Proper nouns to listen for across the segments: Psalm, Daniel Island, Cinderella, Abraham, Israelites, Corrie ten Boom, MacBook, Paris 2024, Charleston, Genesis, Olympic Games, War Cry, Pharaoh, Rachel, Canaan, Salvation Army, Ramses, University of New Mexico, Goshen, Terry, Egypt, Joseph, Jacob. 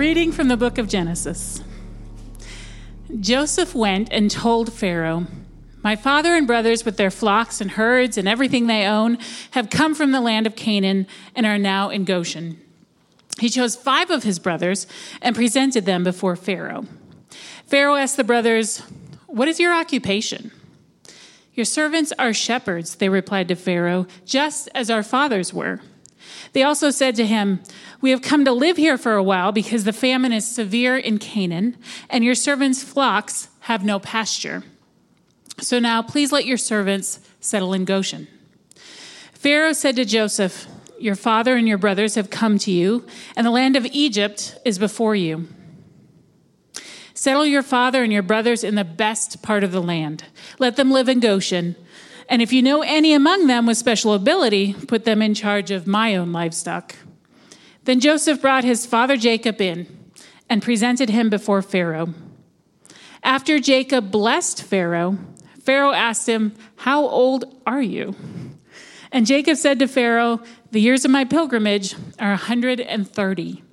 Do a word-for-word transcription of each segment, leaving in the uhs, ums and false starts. reading from the book of Genesis. Joseph went and told Pharaoh, "My father and brothers with their flocks and herds and everything they own have come from the land of Canaan and are now in Goshen." He chose five of his brothers and presented them before Pharaoh. Pharaoh asked the brothers, "What is your occupation?" "Your servants are shepherds," they replied to Pharaoh, "just as our fathers were." They also said to him, "We have come to live here for a while because the famine is severe in Canaan, and your servants' flocks have no pasture. So now please let your servants settle in Goshen." Pharaoh said to Joseph, "Your father and your brothers have come to you, and the land of Egypt is before you. Settle your father and your brothers in the best part of the land. Let them live in Goshen. And if you know any among them with special ability, put them in charge of my own livestock." Then Joseph brought his father Jacob in and presented him before Pharaoh. After Jacob blessed Pharaoh, Pharaoh asked him, "How old are you?" And Jacob said to Pharaoh, "The years of my pilgrimage are one hundred thirty.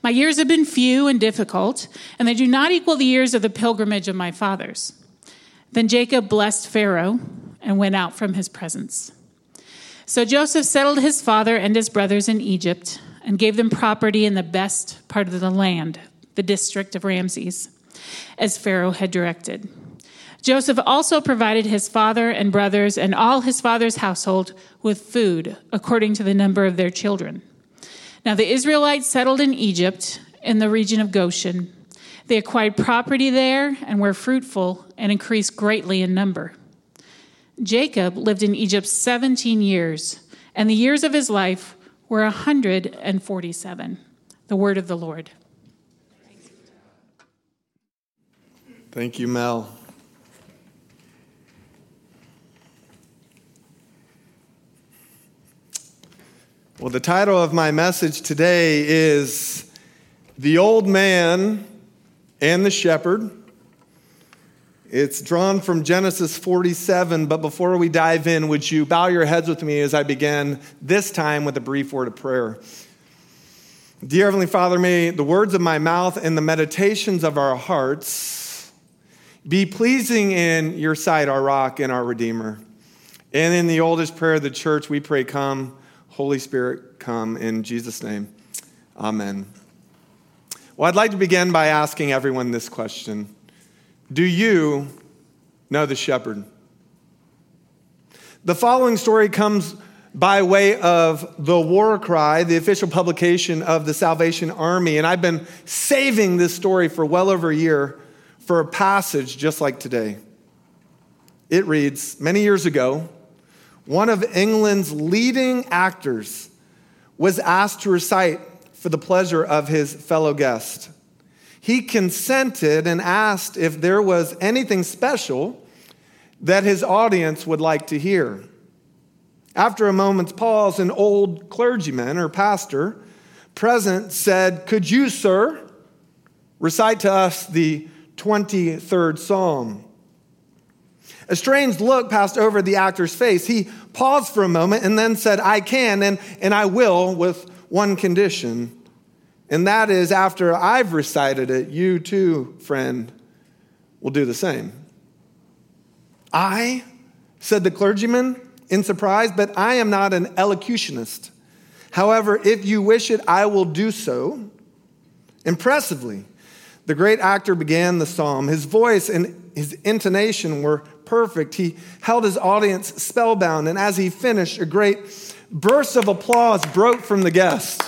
My years have been few and difficult, and they do not equal the years of the pilgrimage of my fathers." Then Jacob blessed Pharaoh and went out from his presence. So Joseph settled his father and his brothers in Egypt and gave them property in the best part of the land, the district of Ramses, as Pharaoh had directed. Joseph also provided his father and brothers and all his father's household with food according to the number of their children. Now the Israelites settled in Egypt in the region of Goshen. They acquired property there and were fruitful and increased greatly in number. Jacob lived in Egypt seventeen years, and the years of his life were one hundred forty-seven. The word of the Lord. Thank you, Mel. Well, the title of my message today is "The Old Man and the Shepherd." It's drawn from Genesis forty-seven, but before we dive in, would you bow your heads with me as I begin, this time with a brief word of prayer. Dear Heavenly Father, may the words of my mouth and the meditations of our hearts be pleasing in your sight, our rock and our Redeemer. And in the oldest prayer of the church, we pray, "Come, Holy Spirit, come," in Jesus' name. Amen. Well, I'd like to begin by asking everyone this question. Do you know the shepherd? The following story comes by way of the War Cry, the official publication of the Salvation Army. And I've been saving this story for well over a year for a passage just like today. It reads, many years ago, one of England's leading actors was asked to recite for the pleasure of his fellow guest. He consented and asked if there was anything special that his audience would like to hear. After a moment's pause, an old clergyman or pastor present said, "Could you, sir, recite to us the twenty-third Psalm?" A strange look passed over the actor's face. He paused for a moment and then said, "I can and, and I will with one condition, and that is after I've recited it, you too, friend, will do the same." "I," said the clergyman in surprise, "but I am not an elocutionist. However, if you wish it, I will do so." Impressively, the great actor began the psalm. His voice and his intonation were perfect. He held his audience spellbound, and as he finished, a great burst of applause broke from the guest.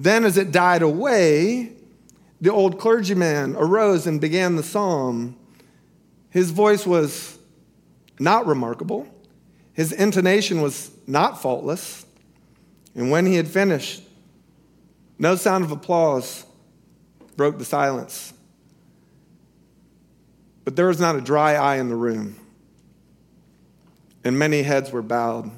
Then as it died away, the old clergyman arose and began the psalm. His voice was not remarkable. His intonation was not faultless. And when he had finished, no sound of applause broke the silence. But there was not a dry eye in the room, and many heads were bowed.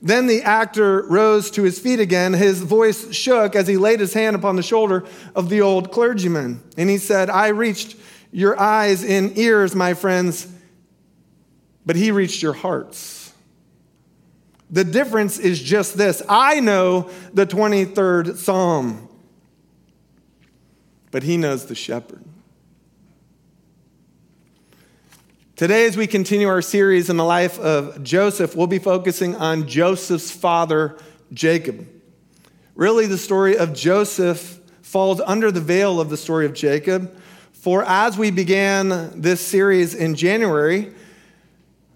Then the actor rose to his feet again. His voice shook as he laid his hand upon the shoulder of the old clergyman. And he said, "I reached your eyes and ears, my friends, but he reached your hearts. The difference is just this. I know the twenty-third Psalm, but he knows the shepherd. Today, as we continue our series on the life of Joseph, we'll be focusing on Joseph's father, Jacob. Really, the story of Joseph falls under the veil of the story of Jacob, for as we began this series in January,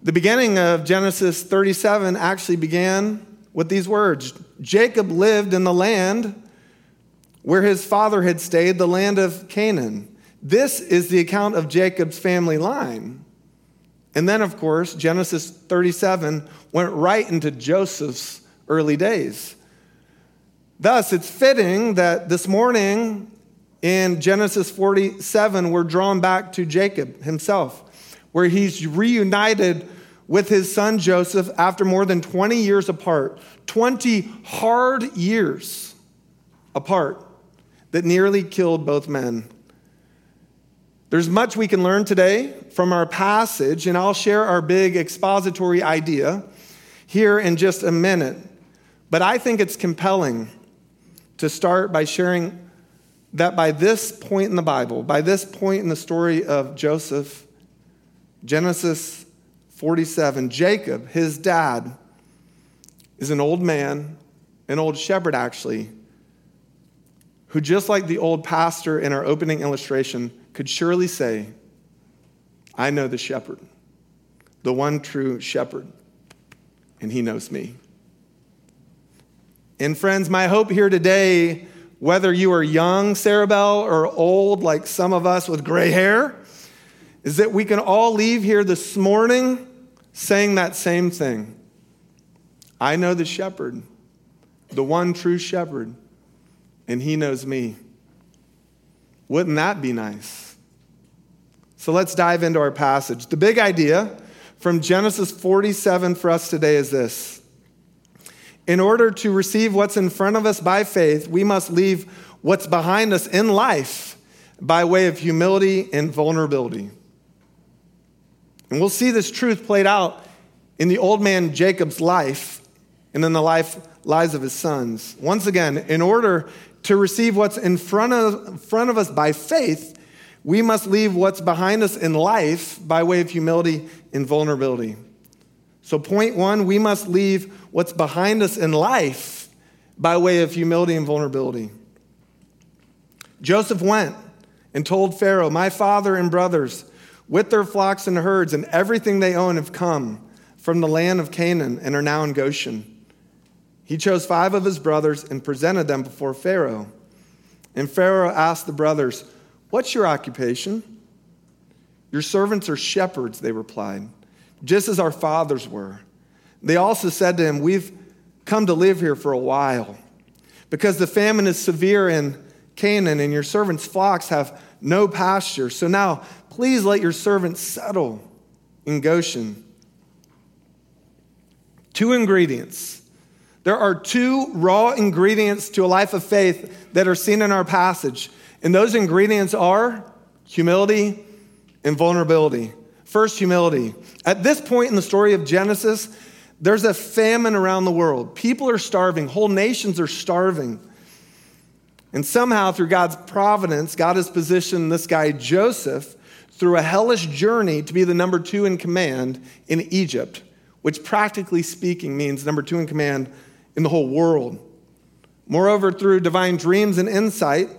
the beginning of Genesis thirty-seven actually began with these words. Jacob lived in the land where his father had stayed, the land of Canaan. This is the account of Jacob's family line. And then, of course, Genesis thirty-seven went right into Joseph's early days. Thus, it's fitting that this morning in Genesis forty-seven, we're drawn back to Jacob himself, where he's reunited with his son Joseph after more than twenty years apart, twenty hard years apart that nearly killed both men. There's much we can learn today from our passage, and I'll share our big expository idea here in just a minute. But I think it's compelling to start by sharing that by this point in the Bible, by this point in the story of Joseph, Genesis forty-seven, Jacob, his dad, is an old man, an old shepherd actually, who just like the old pastor in our opening illustration, could surely say, I know the shepherd, the one true shepherd, and he knows me. And friends, my hope here today, whether you are young, Sarabelle, or old, like some of us with gray hair, is that we can all leave here this morning saying that same thing. I know the shepherd, the one true shepherd, and he knows me. Wouldn't that be nice? So let's dive into our passage. The big idea from Genesis forty-seven for us today is this. In order to receive what's in front of us by faith, we must leave what's behind us in life by way of humility and vulnerability. And we'll see this truth played out in the old man Jacob's life and in the life, lives of his sons. Once again, in order to receive what's in front of, in front of us by faith, we must leave what's behind us in life by way of humility and vulnerability. So point one, we must leave what's behind us in life by way of humility and vulnerability. Joseph went and told Pharaoh, my father and brothers, with their flocks and herds and everything they own have come from the land of Canaan and are now in Goshen. He chose five of his brothers and presented them before Pharaoh. And Pharaoh asked the brothers, what's your occupation? Your servants are shepherds, they replied, just as our fathers were. They also said to him, we've come to live here for a while because the famine is severe in Canaan and your servants' flocks have no pasture. So now please let your servants settle in Goshen. Two ingredients. There are two raw ingredients to a life of faith that are seen in our passage. And those ingredients are humility and vulnerability. First, humility. At this point in the story of Genesis, there's a famine around the world. People are starving. Whole nations are starving. And somehow, through God's providence, God has positioned this guy, Joseph, through a hellish journey to be the number two in command in Egypt, which practically speaking means number two in command in the whole world. Moreover, through divine dreams and insight,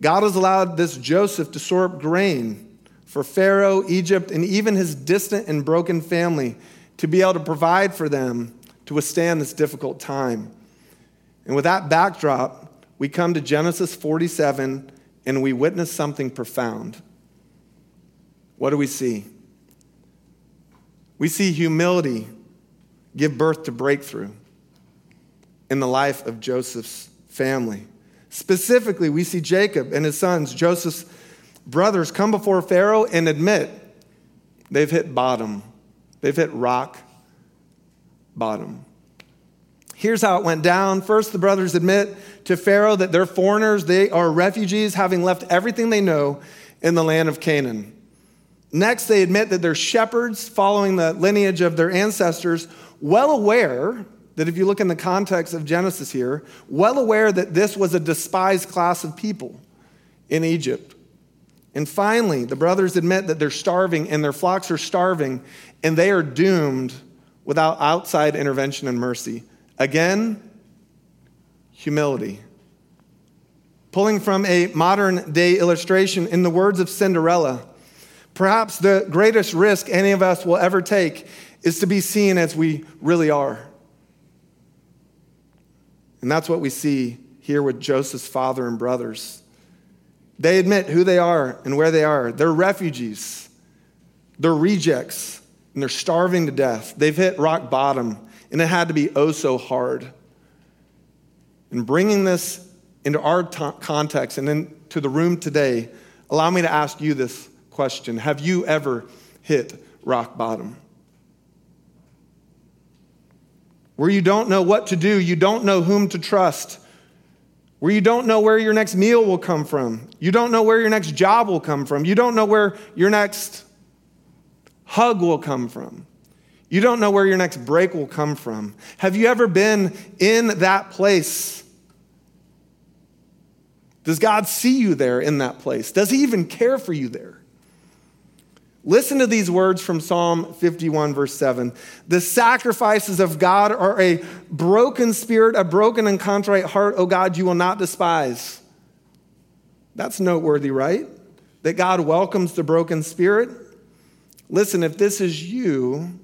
God has allowed this Joseph to store up grain for Pharaoh, Egypt, and even his distant and broken family to be able to provide for them to withstand this difficult time. And with that backdrop, we come to Genesis forty-seven and we witness something profound. What do we see? We see humility give birth to breakthrough in the life of Joseph's family. Specifically, we see Jacob and his sons, Joseph's brothers, come before Pharaoh and admit they've hit bottom. They've hit rock bottom. Here's how it went down. First, the brothers admit to Pharaoh that they're foreigners. They are refugees, having left everything they know in the land of Canaan. Next, they admit that they're shepherds following the lineage of their ancestors, well aware that if you look in the context of Genesis here, well aware that this was a despised class of people in Egypt. And finally, the brothers admit that they're starving and their flocks are starving and they are doomed without outside intervention and mercy. Again, humility. Pulling from a modern day illustration, in the words of Cinderella, perhaps the greatest risk any of us will ever take is to be seen as we really are. And that's what we see here with Joseph's father and brothers. They admit who they are and where they are. They're refugees. They're rejects. And they're starving to death. They've hit rock bottom. And it had to be oh so hard. And bringing this into our t- context and into the room today, allow me to ask you this question. Have you ever hit rock bottom? Where you don't know what to do, you don't know whom to trust, where you don't know where your next meal will come from, you don't know where your next job will come from, you don't know where your next hug will come from, you don't know where your next break will come from. Have you ever been in that place? Does God see you there in that place? Does he even care for you there? Listen to these words from Psalm fifty-one, verse seven. The sacrifices of God are a broken spirit, a broken and contrite heart, O God, you will not despise. That's noteworthy, right? That God welcomes the broken spirit. Listen, if this is you,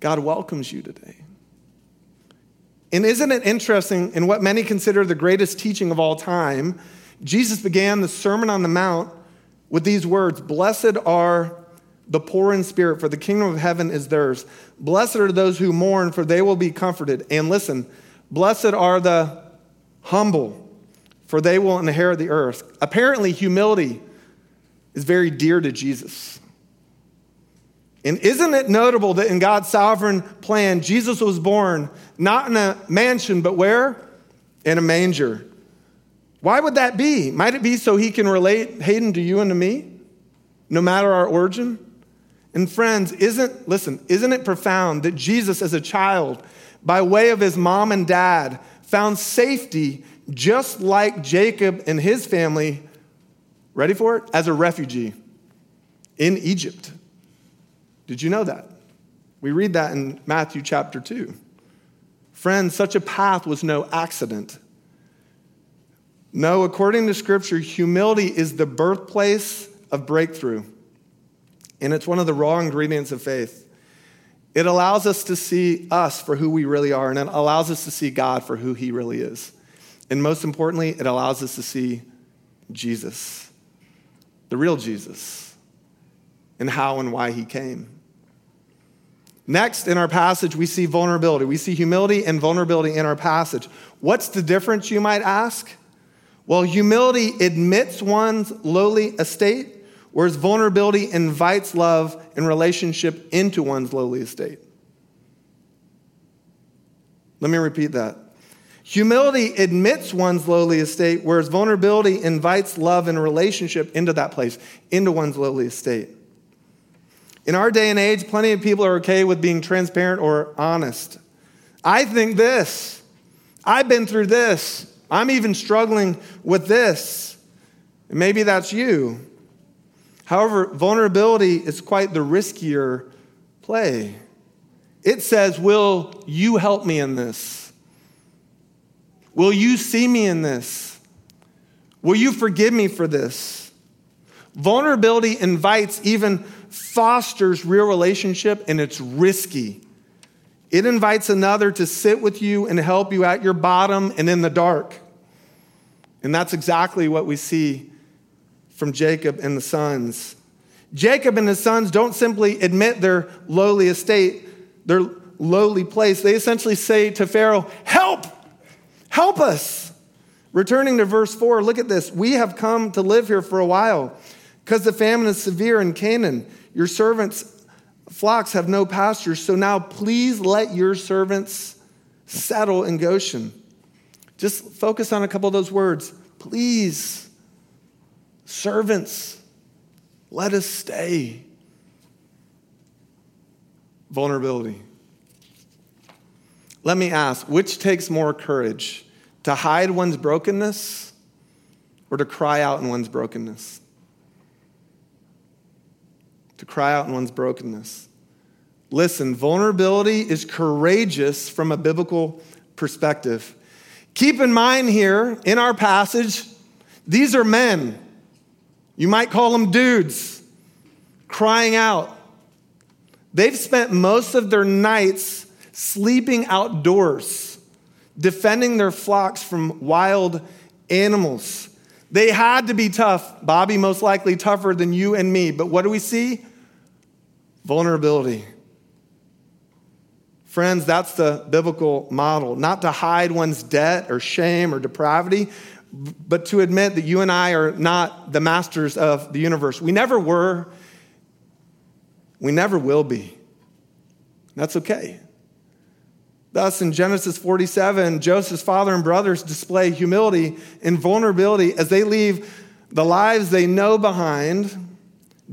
God welcomes you today. And isn't it interesting, in what many consider the greatest teaching of all time, Jesus began the Sermon on the Mount with these words, blessed are the poor in spirit, for the kingdom of heaven is theirs. Blessed are those who mourn, for they will be comforted. And listen, blessed are the humble, for they will inherit the earth. Apparently, humility is very dear to Jesus. And isn't it notable that in God's sovereign plan, Jesus was born not in a mansion, but where? In a manger. Why would that be? Might it be so he can relate, Hayden, to you and to me, no matter our origin? And friends, isn't, listen, isn't it profound that Jesus as a child, by way of his mom and dad, found safety just like Jacob and his family, ready for it, as a refugee in Egypt? Did you know that? We read that in Matthew chapter two. Friends, such a path was no accident. No, according to Scripture, humility is the birthplace of breakthrough. And it's one of the raw ingredients of faith. It allows us to see us for who we really are, and it allows us to see God for who he really is. And most importantly, it allows us to see Jesus, the real Jesus, and how and why he came. Next, in our passage, we see vulnerability. We see humility and vulnerability in our passage. What's the difference, you might ask? Well, humility admits one's lowly estate, whereas vulnerability invites love and relationship into one's lowly estate. Let me repeat that. Humility admits one's lowly estate, whereas vulnerability invites love and relationship into that place, into one's lowly estate. In our day and age, plenty of people are okay with being transparent or honest. I think this. I've been through this. I'm even struggling with this. Maybe that's you. However, vulnerability is quite the riskier play. It says, will you help me in this? Will you see me in this? Will you forgive me for this? Vulnerability invites, even fosters real relationship, and it's risky. It invites another to sit with you and help you at your bottom and in the dark. And that's exactly what we see from Jacob and the sons. Jacob and his sons don't simply admit their lowly estate, their lowly place. They essentially say to Pharaoh, help, help us. Returning to verse four, look at this. We have come to live here for a while because the famine is severe in Canaan. Your servants flocks have no pastures, so now please let your servants settle in Goshen. Just focus on a couple of those words. Please, servants, let us stay. Vulnerability. Let me ask, which takes more courage, to hide one's brokenness or to cry out in one's brokenness? To cry out in one's brokenness. Listen, vulnerability is courageous from a biblical perspective. Keep in mind here in our passage, these are men. You might call them dudes, crying out. They've spent most of their nights sleeping outdoors, defending their flocks from wild animals. They had to be tough. Bobby, most likely tougher than you and me. But what do we see? Vulnerability. Friends, that's the biblical model. Not to hide one's debt or shame or depravity, but to admit that you and I are not the masters of the universe. We never were. We never will be. That's okay. Thus, in Genesis forty-seven, Joseph's father and brothers display humility and vulnerability as they leave the lives they know behind,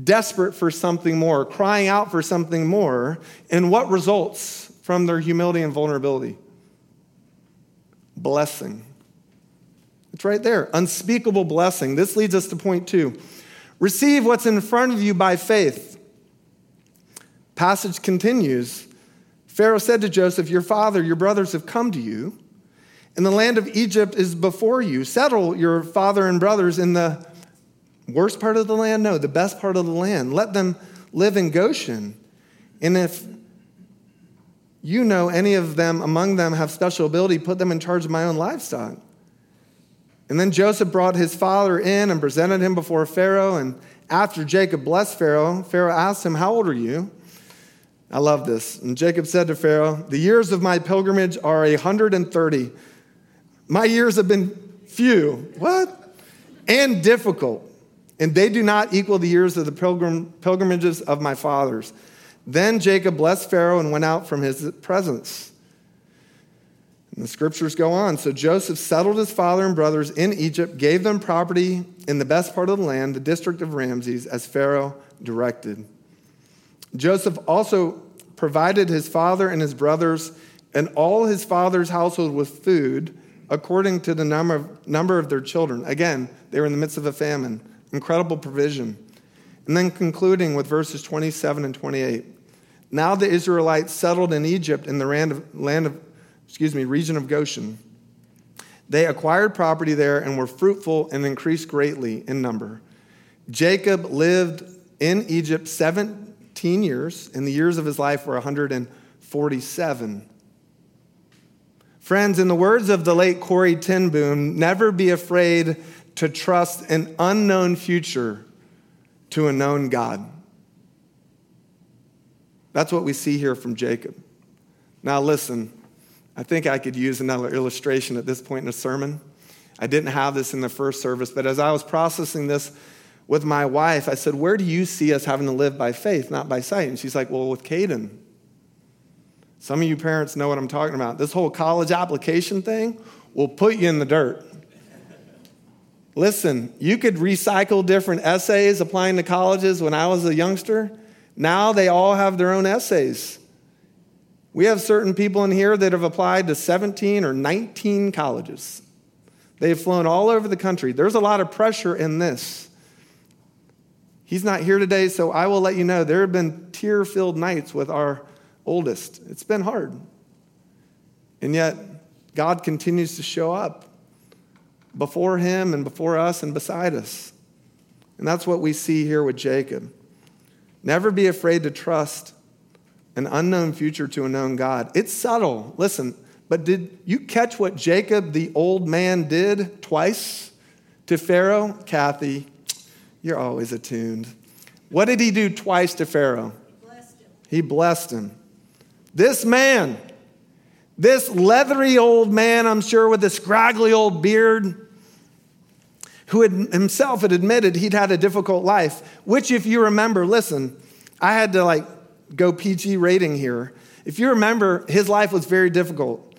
desperate for something more, crying out for something more. And what results from their humility and vulnerability? Blessing. It's right there. Unspeakable blessing. This leads us to point two. Receive what's in front of you by faith. Passage continues. Pharaoh said to Joseph, your father, your brothers have come to you, and the land of Egypt is before you. Settle your father and brothers in the worst part of the land? No, the best part of the land. Let them live in Goshen. And if you know any of them among them have special ability, put them in charge of my own livestock. And then Joseph brought his father in and presented him before Pharaoh. And after Jacob blessed Pharaoh, Pharaoh asked him, how old are you? I love this. And Jacob said to Pharaoh, the years of my pilgrimage are one hundred thirty. My years have been few. What? And difficult. And they do not equal the years of the pilgrim, pilgrimages of my fathers. Then Jacob blessed Pharaoh and went out from his presence. And the scriptures go on. So Joseph settled his father and brothers in Egypt, gave them property in the best part of the land, the district of Ramses, as Pharaoh directed. Joseph also provided his father and his brothers and all his father's household with food according to the number of, number of their children. Again, they were in the midst of a famine. Incredible provision. And then concluding with verses twenty-seven and twenty-eight. Now the Israelites settled in Egypt in the land of, land of, excuse me, region of Goshen. They acquired property there and were fruitful and increased greatly in number. Jacob lived in Egypt seven years, and the years of his life were one hundred forty-seven. Friends, in the words of the late Corrie ten Boom, never be afraid to trust an unknown future to a known God. That's what we see here from Jacob. Now listen, I think I could use another illustration at this point in a sermon. I didn't have this in the first service, but as I was processing this with my wife, I said, where do you see us having to live by faith, not by sight? And she's like, well, with Caden. Some of you parents know what I'm talking about. This whole college application thing will put you in the dirt. Listen, you could recycle different essays applying to colleges when I was a youngster. Now they all have their own essays. We have certain people in here that have applied to seventeen or nineteen colleges. They've flown all over the country. There's a lot of pressure in this. He's not here today, so I will let you know there have been tear-filled nights with our oldest. It's been hard. And yet, God continues to show up before him and before us and beside us. And that's what we see here with Jacob. Never be afraid to trust an unknown future to a known God. It's subtle. Listen, but did you catch what Jacob, the old man, did twice to Pharaoh? Kathy, you're always attuned. What did he do twice to Pharaoh? He blessed him. He blessed him. This man, this leathery old man, I'm sure, with a scraggly old beard, who had, himself had admitted he'd had a difficult life, which if you remember, listen, I had to like go P G rating here. If you remember, his life was very difficult.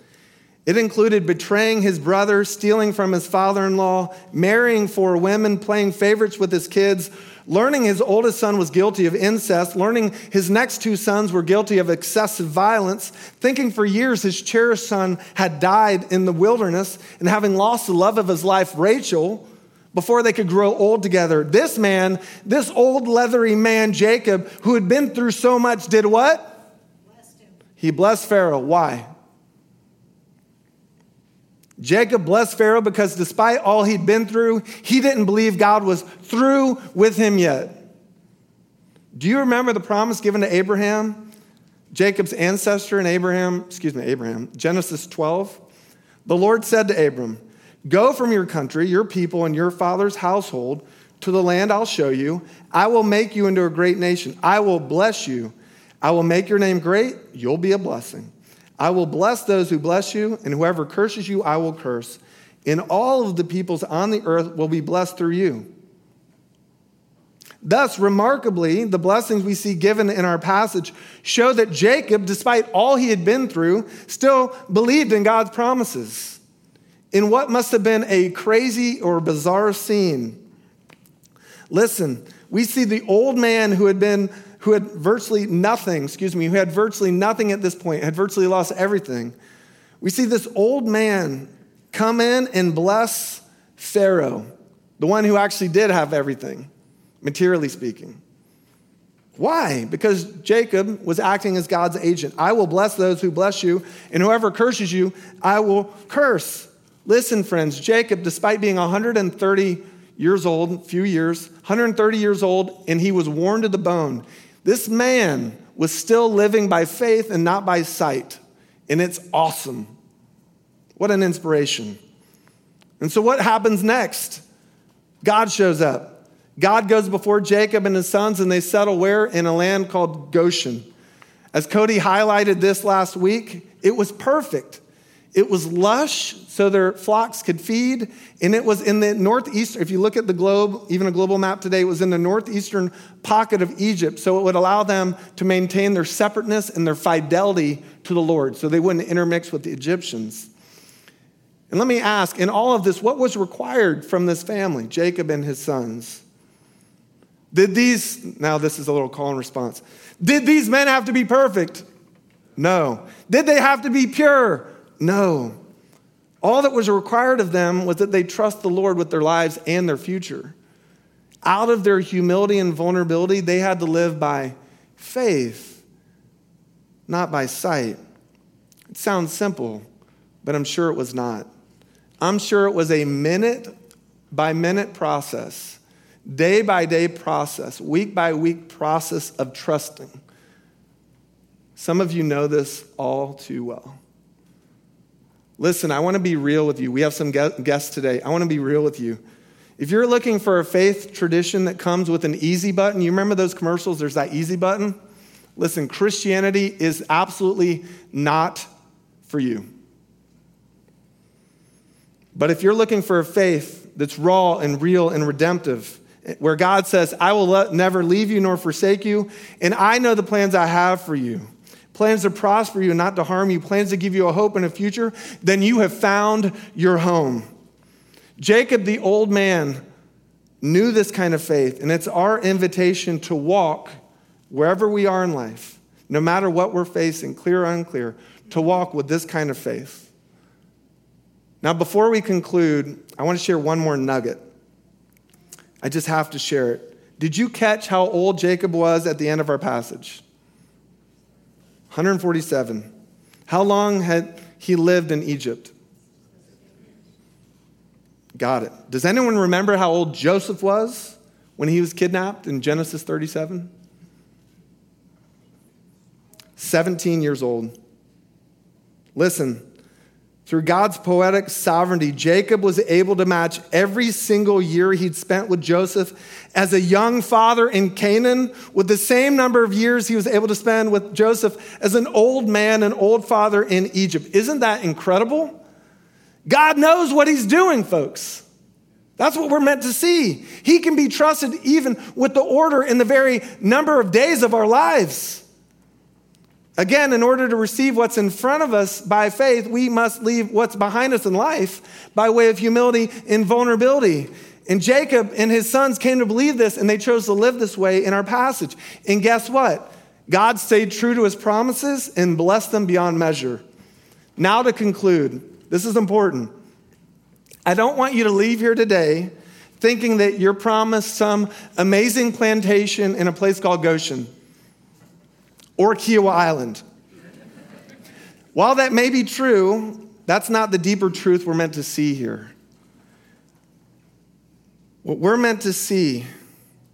It included betraying his brother, stealing from his father-in-law, marrying four women, playing favorites with his kids, learning his oldest son was guilty of incest, learning his next two sons were guilty of excessive violence, thinking for years his cherished son had died in the wilderness, and having lost the love of his life, Rachel, before they could grow old together. This man, this old leathery man, Jacob, who had been through so much, did what? Blessed him. He blessed Pharaoh. Why? Jacob blessed Pharaoh because despite all he'd been through, he didn't believe God was through with him yet. Do you remember the promise given to Abraham, Jacob's ancestor, and Abraham, excuse me, Abraham, Genesis twelve? The Lord said to Abram, "Go from your country, your people, and your father's household to the land I'll show you. I will make you into a great nation. I will bless you. I will make your name great. You'll be a blessing. I will bless those who bless you, and whoever curses you, I will curse. And all of the peoples on the earth will be blessed through you." Thus, remarkably, the blessings we see given in our passage show that Jacob, despite all he had been through, still believed in God's promises. In what must have been a crazy or bizarre scene. Listen, we see the old man who had been who had virtually nothing, excuse me, who had virtually nothing at this point, had virtually lost everything. We see this old man come in and bless Pharaoh, the one who actually did have everything, materially speaking. Why? Because Jacob was acting as God's agent. I will bless those who bless you, and whoever curses you, I will curse. Listen, friends, Jacob, despite being one hundred thirty years old, a few years, one hundred thirty years old, and he was worn to the bone, this man was still living by faith and not by sight. And it's awesome. What an inspiration. And so what happens next? God shows up. God goes before Jacob and his sons, and they settle where? In a land called Goshen. As Cody highlighted this last week, it was perfect. It was lush, so their flocks could feed, and it was in the northeastern, if you look at the globe, even a global map today, it was in the northeastern pocket of Egypt, so it would allow them to maintain their separateness and their fidelity to the Lord, so they wouldn't intermix with the Egyptians. And let me ask, in all of this, what was required from this family, Jacob and his sons? Did these, now this is a little call and response, did these men have to be perfect? No. Did they have to be pure? No. All that was required of them was that they trust the Lord with their lives and their future. Out of their humility and vulnerability, they had to live by faith, not by sight. It sounds simple, but I'm sure it was not. I'm sure it was a minute-by-minute process, day-by-day process, week-by-week process of trusting. Some of you know this all too well. Listen, I want to be real with you. We have some guests today. I want to be real with you. If you're looking for a faith tradition that comes with an easy button, you remember those commercials? There's that easy button. Listen, Christianity is absolutely not for you. But if you're looking for a faith that's raw and real and redemptive, where God says, I will never leave you nor forsake you, and I know the plans I have for you, plans to prosper you and not to harm you, plans to give you a hope and a future, then you have found your home. Jacob, the old man, knew this kind of faith, and it's our invitation to walk wherever we are in life, no matter what we're facing, clear or unclear, to walk with this kind of faith. Now, before we conclude, I want to share one more nugget. I just have to share it. Did you catch how old Jacob was at the end of our passage? one hundred forty-seven. How long had he lived in Egypt? Got it. Does anyone remember how old Joseph was when he was kidnapped in Genesis thirty-seven? seventeen years old. Listen, through God's poetic sovereignty, Jacob was able to match every single year he'd spent with Joseph as a young father in Canaan with the same number of years he was able to spend with Joseph as an old man, an old father in Egypt. Isn't that incredible? God knows what he's doing, folks. That's what we're meant to see. He can be trusted even with the order in the very number of days of our lives. Again, in order to receive what's in front of us by faith, we must leave what's behind us in life by way of humility and vulnerability. And Jacob and his sons came to believe this, and they chose to live this way in our passage. And guess what? God stayed true to his promises and blessed them beyond measure. Now to conclude, this is important. I don't want you to leave here today thinking that you're promised some amazing plantation in a place called Goshen or Kiowa Island. While that may be true, that's not the deeper truth we're meant to see here. What we're meant to see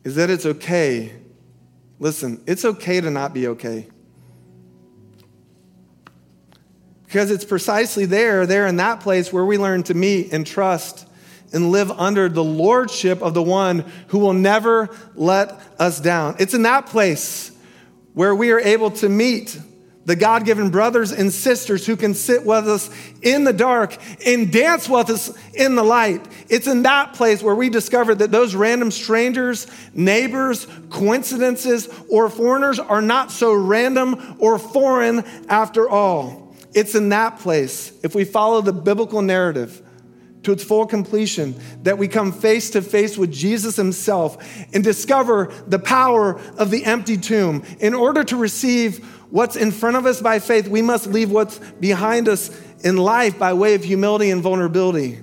is that it's okay. Listen, it's okay to not be okay. Because it's precisely there, there in that place where we learn to meet and trust and live under the lordship of the one who will never let us down. It's in that place where we are able to meet the God-given brothers and sisters who can sit with us in the dark and dance with us in the light. It's in that place where we discover that those random strangers, neighbors, coincidences, or foreigners are not so random or foreign after all. It's in that place, if we follow the biblical narrative to its full completion, that we come face to face with Jesus himself and discover the power of the empty tomb. In order to receive what's in front of us by faith, we must leave what's behind us in life by way of humility and vulnerability.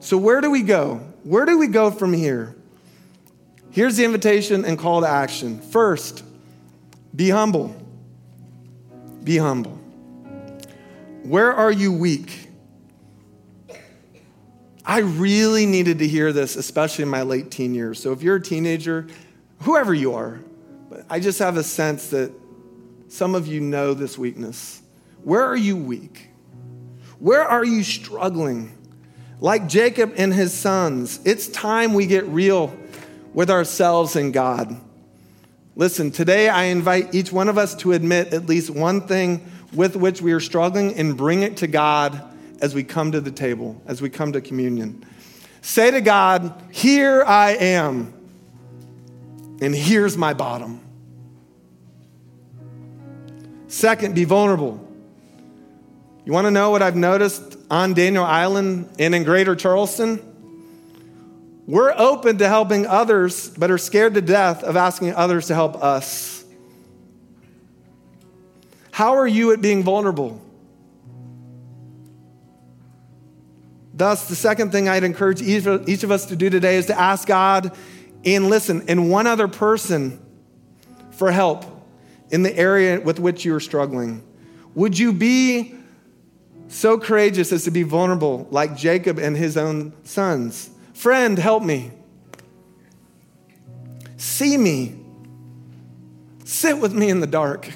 So where do we go? Where do we go from here? Here's the invitation and call to action. First, be humble. Be humble. Where are you weak? I really needed to hear this, especially in my late teen years. So if you're a teenager, whoever you are, I just have a sense that some of you know this weakness. Where are you weak? Where are you struggling? Like Jacob and his sons, it's time we get real with ourselves and God. Listen, today I invite each one of us to admit at least one thing with which we are struggling and bring it to God as we come to the table, as we come to communion. Say to God, here I am, and here's my bottom. Second, be vulnerable. You wanna know what I've noticed on Daniel Island and in Greater Charleston? We're open to helping others, but are scared to death of asking others to help us. How are you at being vulnerable? Thus, the second thing I'd encourage each of us to do today is to ask God and listen, and one other person for help in the area with which you are struggling. Would you be so courageous as to be vulnerable like Jacob and his own sons? Friend, help me. See me. Sit with me in the dark.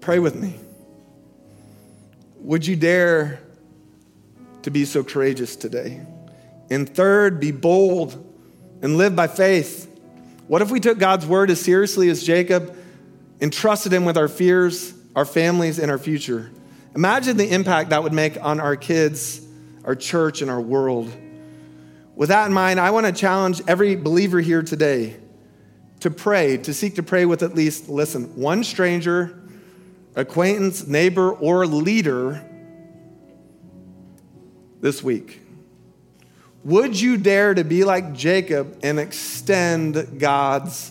Pray with me. Would you dare to be so courageous today? And third, be bold and live by faith. What if we took God's word as seriously as Jacob and trusted him with our fears, our families, and our future? Imagine the impact that would make on our kids, our church, and our world. With that in mind, I want to challenge every believer here today to pray, to seek to pray with at least, listen, one stranger, acquaintance, neighbor, or leader this week. Would you dare to be like Jacob and extend God's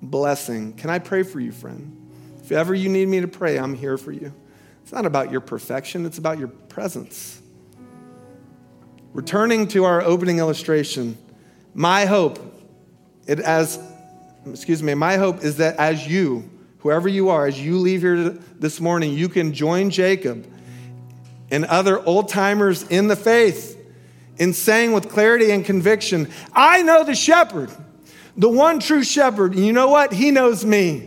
blessing? Can I pray for you, friend? If ever you need me to pray, I'm here for you. It's not about your perfection, it's about your presence. Returning to our opening illustration, my hope, it as, excuse me, my hope is that as you, whoever you are, as you leave here this morning, you can join Jacob and other old-timers in the faith in saying with clarity and conviction, I know the shepherd, the one true shepherd, and you know what? He knows me.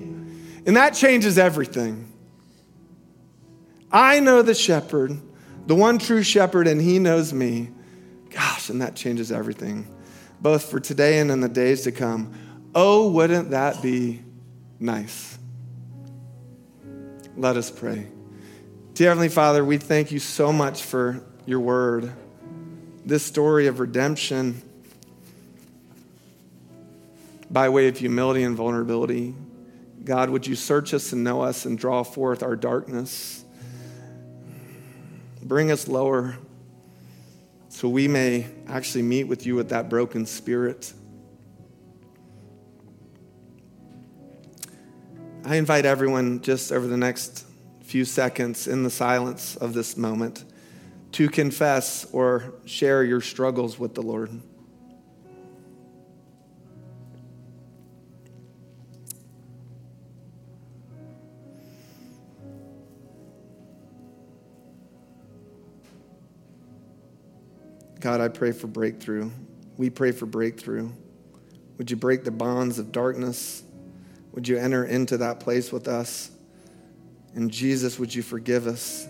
And that changes everything. I know the shepherd, the one true shepherd, and he knows me. Gosh, and that changes everything, both for today and in the days to come. Oh, wouldn't that be nice? Let us pray. Dear Heavenly Father, we thank you so much for your word, this story of redemption by way of humility and vulnerability. God, would you search us and know us and draw forth our darkness? Bring us lower so we may actually meet with you with that broken spirit. I invite everyone just over the next few seconds in the silence of this moment to confess or share your struggles with the Lord. God, I pray for breakthrough. We pray for breakthrough. Would you break the bonds of darkness? Would you enter into that place with us? And Jesus, would you forgive us?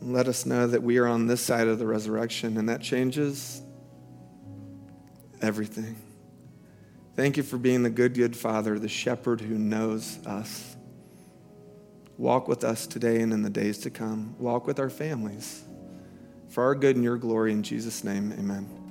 And let us know that we are on this side of the resurrection, and that changes everything. Thank you for being the good, good Father, the shepherd who knows us. Walk with us today and in the days to come. Walk with our families. For our good and your glory, in Jesus' name, amen.